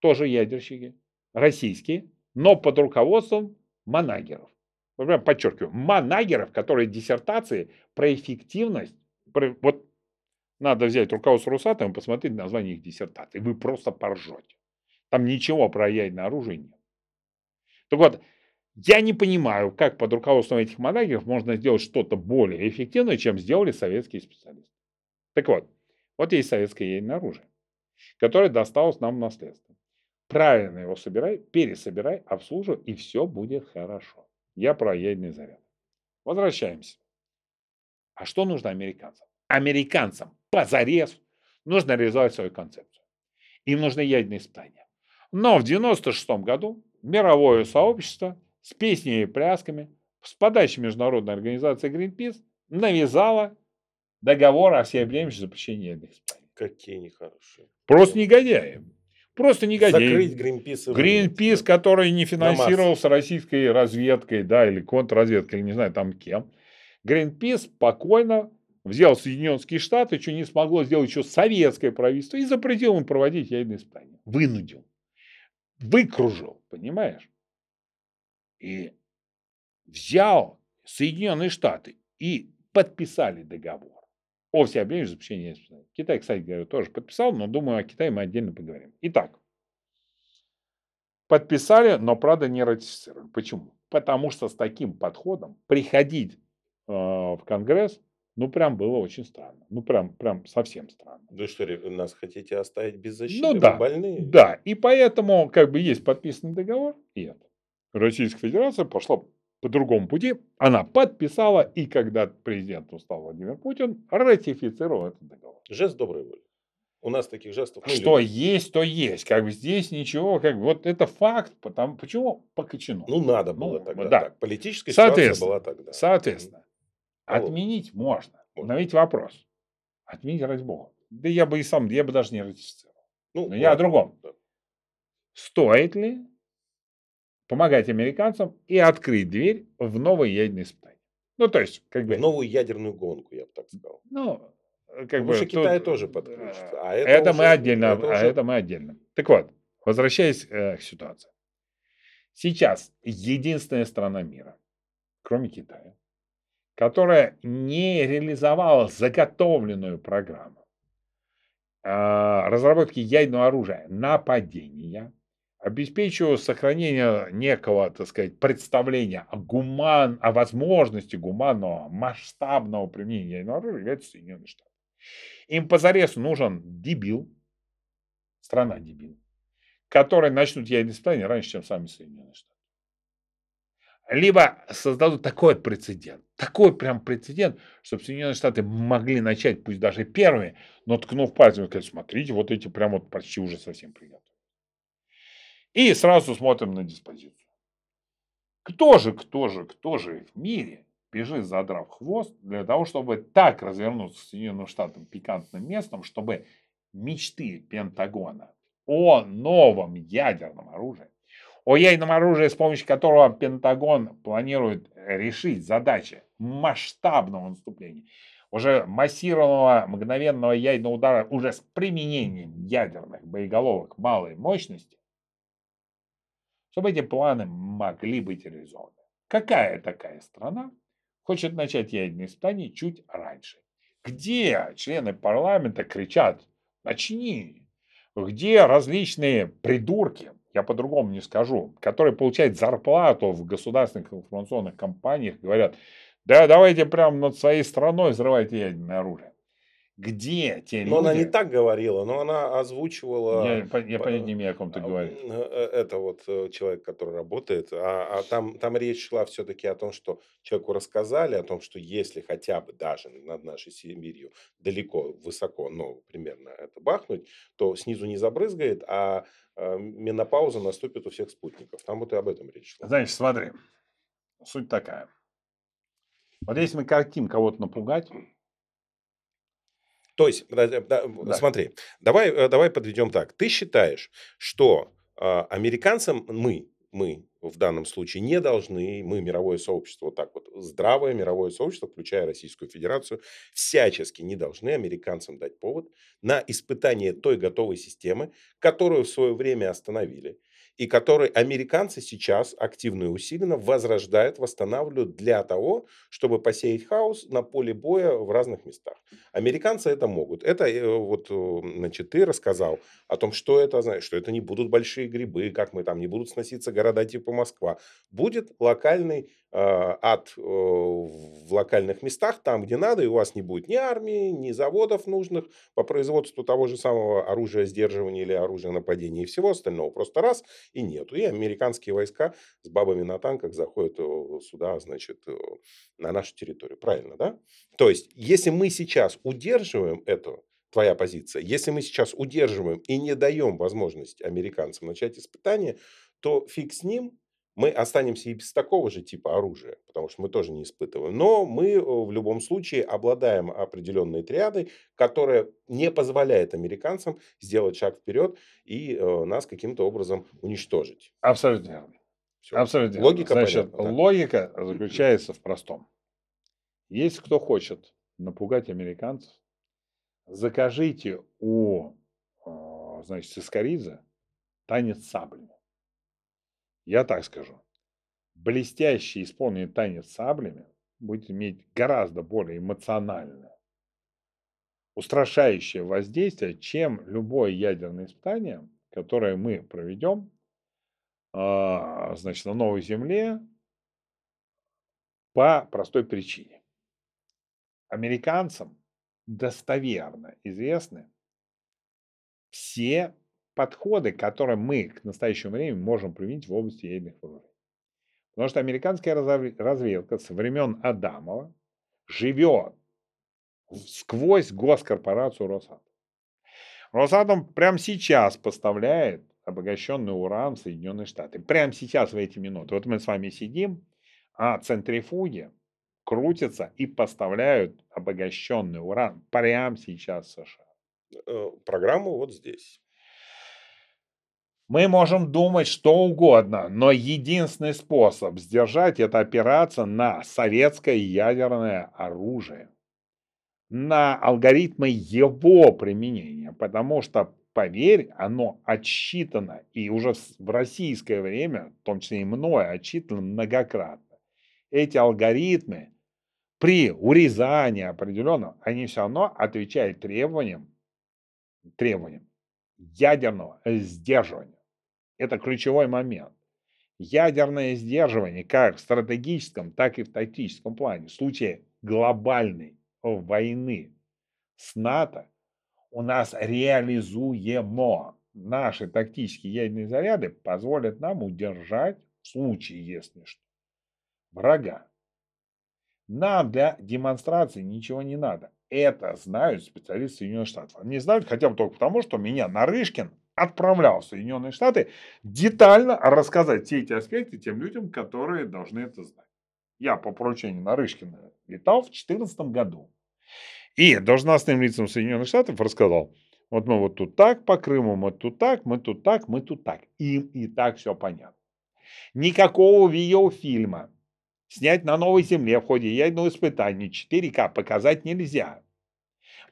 тоже ядерщики, российские, но под руководством манагеров. Подчеркиваю, манагеров, которые диссертации про эффективность, про, вот надо взять руководство Росатом и посмотреть название их диссертаций, вы просто поржете. Там ничего про ядерное оружие нет. Так вот, я не понимаю, как под руководством этих манагеров можно сделать что-то более эффективное, чем сделали советские специалисты. Так вот, вот есть советское ядерное оружие, которое досталось нам в наследство. Правильно его собирай, пересобирай, обслуживай, и все будет хорошо. Я про ядерный заряд. Возвращаемся. А что нужно американцам? Американцам позарез нужно реализовать свою концепцию. Им нужны ядерные испытания. Но в девяносто шестом году мировое сообщество с песней и плясками, с подачей международной организации Гринпис навязала договор о всеобъемлющем запрещении ядерных испытаний. Какие нехорошие. Просто негодяи. Просто негодяи. Закрыть Гринпис. Гринпис, который не финансировался российской разведкой, да, или контрразведкой, или не знаю там кем. Гринпис спокойно взял Соединенные Штаты, что не смогло сделать еще советское правительство, и запретил им проводить ядерные испытания. Вынудил. Выкружил, понимаешь? И взял Соединенные Штаты и подписали договор о всеобъемлющем запрещении испытаний. Китай, кстати говоря, тоже подписал, но думаю, о Китае мы отдельно поговорим. Итак, подписали, но правда не ратифицировали. Почему? Потому что с таким подходом приходить э, в Конгресс, ну прям было очень странно. Ну прям, прям совсем странно. Вы что, нас хотите оставить без защиты? Ну да, больные? Да. И поэтому как бы есть подписанный договор и это. Российская Федерация пошла по другому пути. Она подписала, и когда президентом стал Владимир Путин, ратифицировал этот договор. Жест доброй воли. У нас таких жестов... Ну, что люди. Есть, то есть. Как бы здесь ничего. Как бы, вот это факт. Потому, почему? По кочану. Ну, надо было ну, тогда. Да. Так. Политическая ситуация была тогда. Соответственно. Алло. Отменить можно. можно. Но ведь вопрос. Отменить, ради бога. Да я бы и сам, я бы даже не ратифицировал. Ну, Но я о другом. Да. Стоит ли помогать американцам и открыть дверь в новый ядерный испытание? Ну, то есть, как бы... В новую ядерную гонку, я бы так сказал. Ну, как бы... Потому что Китай тут... тоже подключится. А это это уже... мы отдельно. Это а уже... это мы отдельно. Так вот, возвращаясь э, к ситуации. Сейчас единственная страна мира, кроме Китая, которая не реализовала заготовленную программу разработки ядерного оружия нападения, обеспечивая сохранение некого, так сказать, представления о, гуман, о возможности гуманного масштабного применения ядерного оружия, являются Соединенные Штаты. Им позарез нужен дебил, страна-дебил, которые начнут ядерные испытания раньше, чем сами Соединенные Штаты. Либо создадут такой прецедент, такой прям прецедент, чтобы Соединенные Штаты могли начать, пусть даже первыми, но ткнув пальцем, сказать, смотрите, вот эти прям вот почти уже совсем приготовлены. И сразу смотрим на диспозицию. Кто же, кто же, кто же в мире бежит, задрав хвост, для того, чтобы так развернуться Соединенным Штатам пикантным местом, чтобы мечты Пентагона о новом ядерном оружии, о ядерном оружии, с помощью которого Пентагон планирует решить задачи масштабного наступления, уже массированного мгновенного ядерного удара, уже с применением ядерных боеголовок малой мощности, чтобы эти планы могли быть реализованы. Какая такая страна хочет начать ядерные испытания чуть раньше? Где члены парламента кричат «начни», где различные придурки, я по-другому не скажу, которые получают зарплату в государственных информационных компаниях, говорят, да давайте прям над своей страной взрывайте ядерное оружие. Где те люди... Но она не так говорила, но она озвучивала... Я, я понять не имею, о ком ты говоришь. Это вот человек, который работает. А, а там, там речь шла все-таки о том, что человеку рассказали, о том, что если хотя бы даже над нашей Сибирью далеко, высоко, но примерно это бахнуть, то снизу не забрызгает, а менопауза наступит у всех спутников. Там вот и об этом речь шла. Значит, смотри, суть такая. Вот если мы хотим кого-то напугать... То есть, да. Смотри, давай, давай подведем так. Ты считаешь, что э, американцам мы, мы в данном случае не должны, мы, мировое сообщество, вот так вот, здравое мировое сообщество, включая Российскую Федерацию, всячески не должны американцам дать повод на испытание той готовой системы, которую в свое время остановили, и которой американцы сейчас активно и усиленно возрождают, восстанавливают для того, чтобы посеять хаос на поле боя в разных местах. Американцы это могут. Это вот, значит, ты рассказал о том, что это значит, что это не будут большие грибы, как мы там, не будут сноситься города типа Москва. Будет локальный э, ад э, в локальных местах, там, где надо, и у вас не будет ни армии, ни заводов нужных по производству того же самого оружия сдерживания или оружия нападения и всего остального. Просто раз... И нету. И американские войска с бабами на танках заходят сюда, значит, на нашу территорию. Правильно, да? То есть, если мы сейчас удерживаем эту, твоя позиция, если мы сейчас удерживаем и не даем возможность американцам начать испытания, то фиг с ним, мы останемся и без такого же типа оружия, потому что мы тоже не испытываем. Но мы в любом случае обладаем определенной триадой, которая не позволяет американцам сделать шаг вперед и э, нас каким-то образом уничтожить. Абсолютно верно. Абсолютно. Логика, значит, понятна, да? Логика заключается в простом. Если кто хочет напугать американцев, закажите у, значит, Цикоринца танец саблями. Я так скажу, блестящий исполненный танец саблями будет иметь гораздо более эмоциональное, устрашающее воздействие, чем любое ядерное испытание, которое мы проведем, значит, на Новой Земле по простой причине. Американцам достоверно известны все подходы, которые мы к настоящему времени можем применить в области ядерных вооружений. Потому что американская разведка со времен Адамова живет сквозь госкорпорацию Росатом. Росатом прямо сейчас поставляет обогащенный уран в Соединенные Штаты. Прямо сейчас, в эти минуты. Вот мы с вами сидим, а центрифуги крутятся и поставляют обогащенный уран прямо сейчас в США. Программу вот здесь. Мы можем думать что угодно, но единственный способ сдержать — это опираться на советское ядерное оружие, на алгоритмы его применения, потому что, поверь, оно отсчитано, и уже в российское время, в том числе и мною, отсчитано многократно. Эти алгоритмы при урезании определенного, они все равно отвечают требованиям, требованиям ядерного сдерживания. Это ключевой момент. Ядерное сдерживание как в стратегическом, так и в тактическом плане. В случае глобальной войны с НАТО у нас реализуемо. Наши тактические ядерные заряды позволят нам удержать, в случае, если что, врага. Нам для демонстрации ничего не надо. Это знают специалисты Соединенных Штатов. Они знают хотя бы только потому, что меня Нарышкин отправлял в Соединенные Штаты детально рассказать все эти аспекты тем людям, которые должны это знать. Я по поручению Нарышкина летал в две тысячи четырнадцатом году. И должностным лицам Соединенных Штатов рассказал: вот мы вот тут так, по Крыму мы тут так, мы тут так, мы тут так. Им и так все понятно. Никакого видеофильма снять на новой земле в ходе ядерного испытания четыре ка показать нельзя.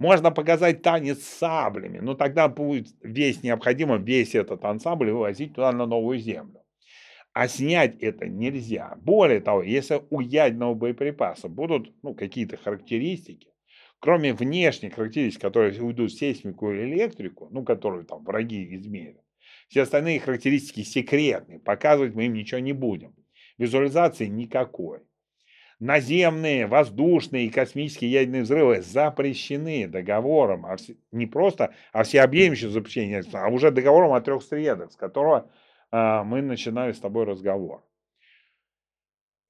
Можно показать танец с саблями, но тогда будет весь необходимо, весь этот ансамбль вывозить туда на новую землю. А снять это нельзя. Более того, если у ядерного боеприпаса будут ну, какие-то характеристики, кроме внешних характеристик, которые уйдут в сейсмику или электрику, ну, которую там враги измерят, все остальные характеристики секретные, показывать мы им ничего не будем. Визуализации никакой. Наземные, воздушные и космические ядерные взрывы запрещены договором, о вс... не просто о всеобъемлющем запрещении, а уже договором о трех средах, с которого э, мы начинали с тобой разговор.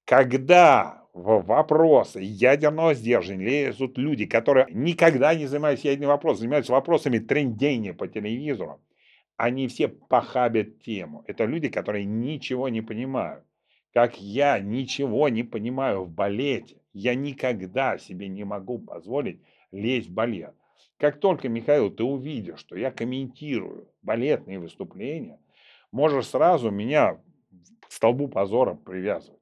Когда в вопросы ядерного сдерживания лезут люди, которые никогда не занимаются ядерными вопросами, занимаются вопросами трендения по телевизору, они все похабят тему. Это люди, которые ничего не понимают. Как я ничего не понимаю в балете, я никогда себе не могу позволить лезть в балет. Как только, Михаил, ты увидишь, что я комментирую балетные выступления, можешь сразу меня к столбу позора привязывать.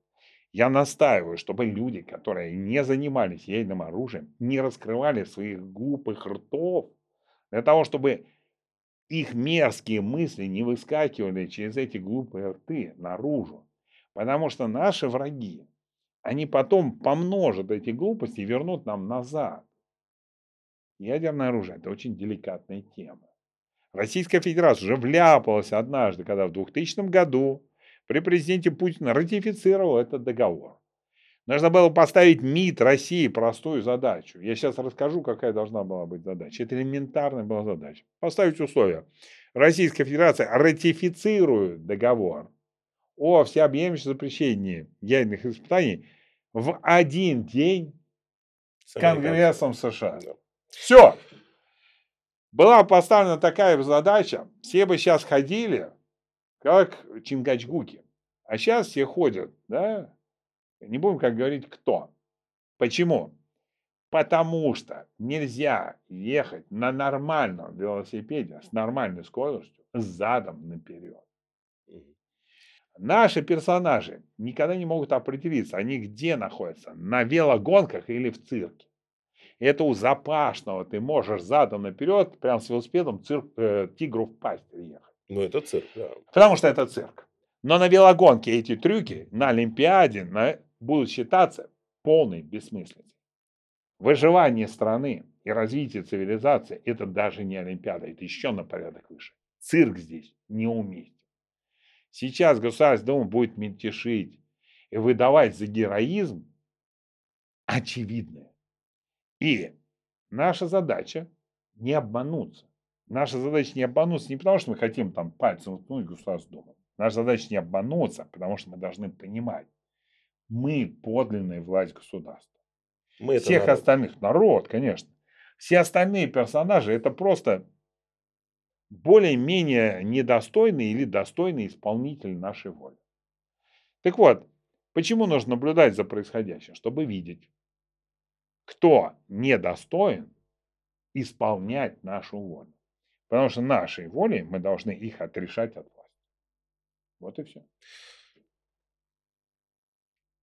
Я настаиваю, чтобы люди, которые не занимались ядерным оружием, не раскрывали своих глупых ртов для того, чтобы их мерзкие мысли не выскакивали через эти глупые рты наружу. Потому что наши враги, они потом помножат эти глупости и вернут нам назад. Ядерное оружие – это очень деликатная тема. Российская Федерация уже вляпалась однажды, когда в двухтысячном году при президенте Путина ратифицировал этот договор. Нужно было поставить МИД России простую задачу. Я сейчас расскажу, какая должна была быть задача. Это элементарная была задача. Поставить условия. Российская Федерация ратифицирует договор о всеобъемлющем запрещении ядерных испытаний в один день с Конгрессом США. Все. Была поставлена такая задача. Все бы сейчас ходили, как чингачгуки. А сейчас все ходят, да? Не будем как говорить, кто. Почему? Потому что нельзя ехать на нормальном велосипеде с нормальной скоростью задом наперед. Наши персонажи никогда не могут определиться, они где находятся, на велогонках или в цирке. Это у Запашного ты можешь задом наперед, прям с велосипедом цирк, э, тигру в пасть приехать. Ну это цирк, да. Потому что это цирк. Но на велогонке эти трюки на Олимпиаде на, будут считаться полной бессмыслицей. Выживание страны и развитие цивилизации — это даже не Олимпиада, это еще на порядок выше. Цирк здесь не умеет. Сейчас Государственная Дума будет мельтешить и выдавать за героизм очевидное. И наша задача не обмануться. Наша задача не обмануться не потому, что мы хотим там пальцем уткнуть Государственную Думу. Наша задача не обмануться, потому что мы должны понимать, мы подлинная власть государства. Мы Всех это народ. остальных, народ, конечно. Все остальные персонажи — это просто более-менее недостойный или достойный исполнитель нашей воли. Так вот, почему нужно наблюдать за происходящим? Чтобы видеть, кто недостоин исполнять нашу волю. Потому что нашей волей мы должны их отрешать от власти. Вот и все.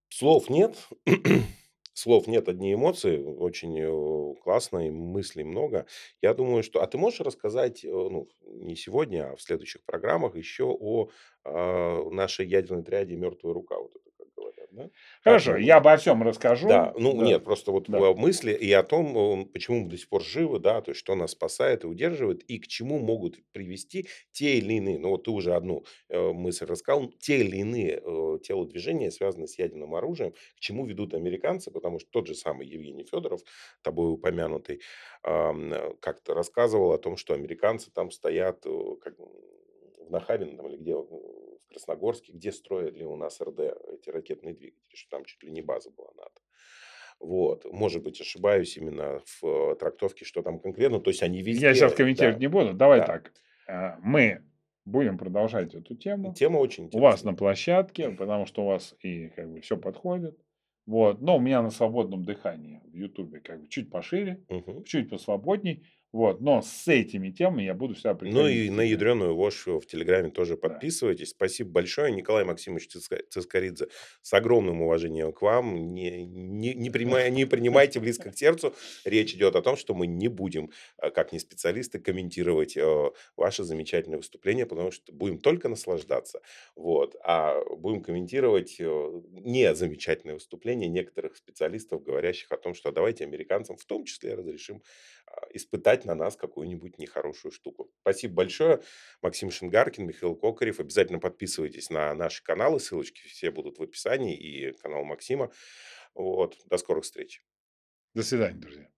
Слов нет. Слов нет, одни эмоции. Очень классные мысли много. Я думаю, что... А ты можешь рассказать, ну, не сегодня, а в следующих программах еще о э, нашей ядерной триаде «Мертвая рука». Вот это, как говорят, да? Хорошо, как... я обо всем расскажу. Да, ну да. Нет, просто вот да. мысли и о том, почему мы до сих пор живы, да, то есть что нас спасает и удерживает, и к чему могут привести те или иные, ну вот ты уже одну мысль рассказал, те или иные э, телодвижения, связанные с ядерным оружием, к чему ведут американцы, потому что тот же самый Евгений Федоров, тобой упомянутый, как-то рассказывал о том, что американцы там стоят как в Нахабино там, или где, в Красногорске, где строят ли у нас РД эти ракетные двигатели, что там чуть ли не база была НАТО. Вот. Может быть, ошибаюсь именно в трактовке, что там конкретно. То есть они везде... Я сейчас комментировать да. не буду. Давай да. так. Мы будем продолжать эту тему. Тема очень интересная. У вас на площадке, потому что у вас и как бы все подходит. Вот. Но у меня на свободном дыхании в Ютубе как бы чуть пошире, угу. чуть посвободней. Вот. Но с этими темами я буду всегда приходить. Ну и на Ядрёную ВОЖ в Телеграме тоже подписывайтесь. Да. Спасибо большое. Николай Максимович Цискоридзе, с огромным уважением к вам. Не, не, не, принимай, не принимайте близко к сердцу. Речь идет о том, что мы не будем, как не специалисты, комментировать ваше замечательное выступление, потому что будем только наслаждаться. Вот. А будем комментировать не замечательное выступление некоторых специалистов, говорящих о том, что давайте американцам в том числе разрешим испытать на нас какую-нибудь нехорошую штуку. Спасибо большое. Максим Шингаркин, Михаил Кокорев. Обязательно подписывайтесь на наши каналы. Ссылочки все будут в описании и канал Максима. Вот. До скорых встреч. До свидания, друзья.